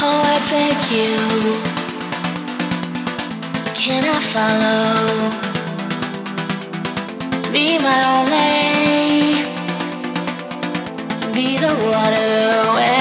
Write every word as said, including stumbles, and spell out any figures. Oh, I beg you, can I follow? Be my only, be the water.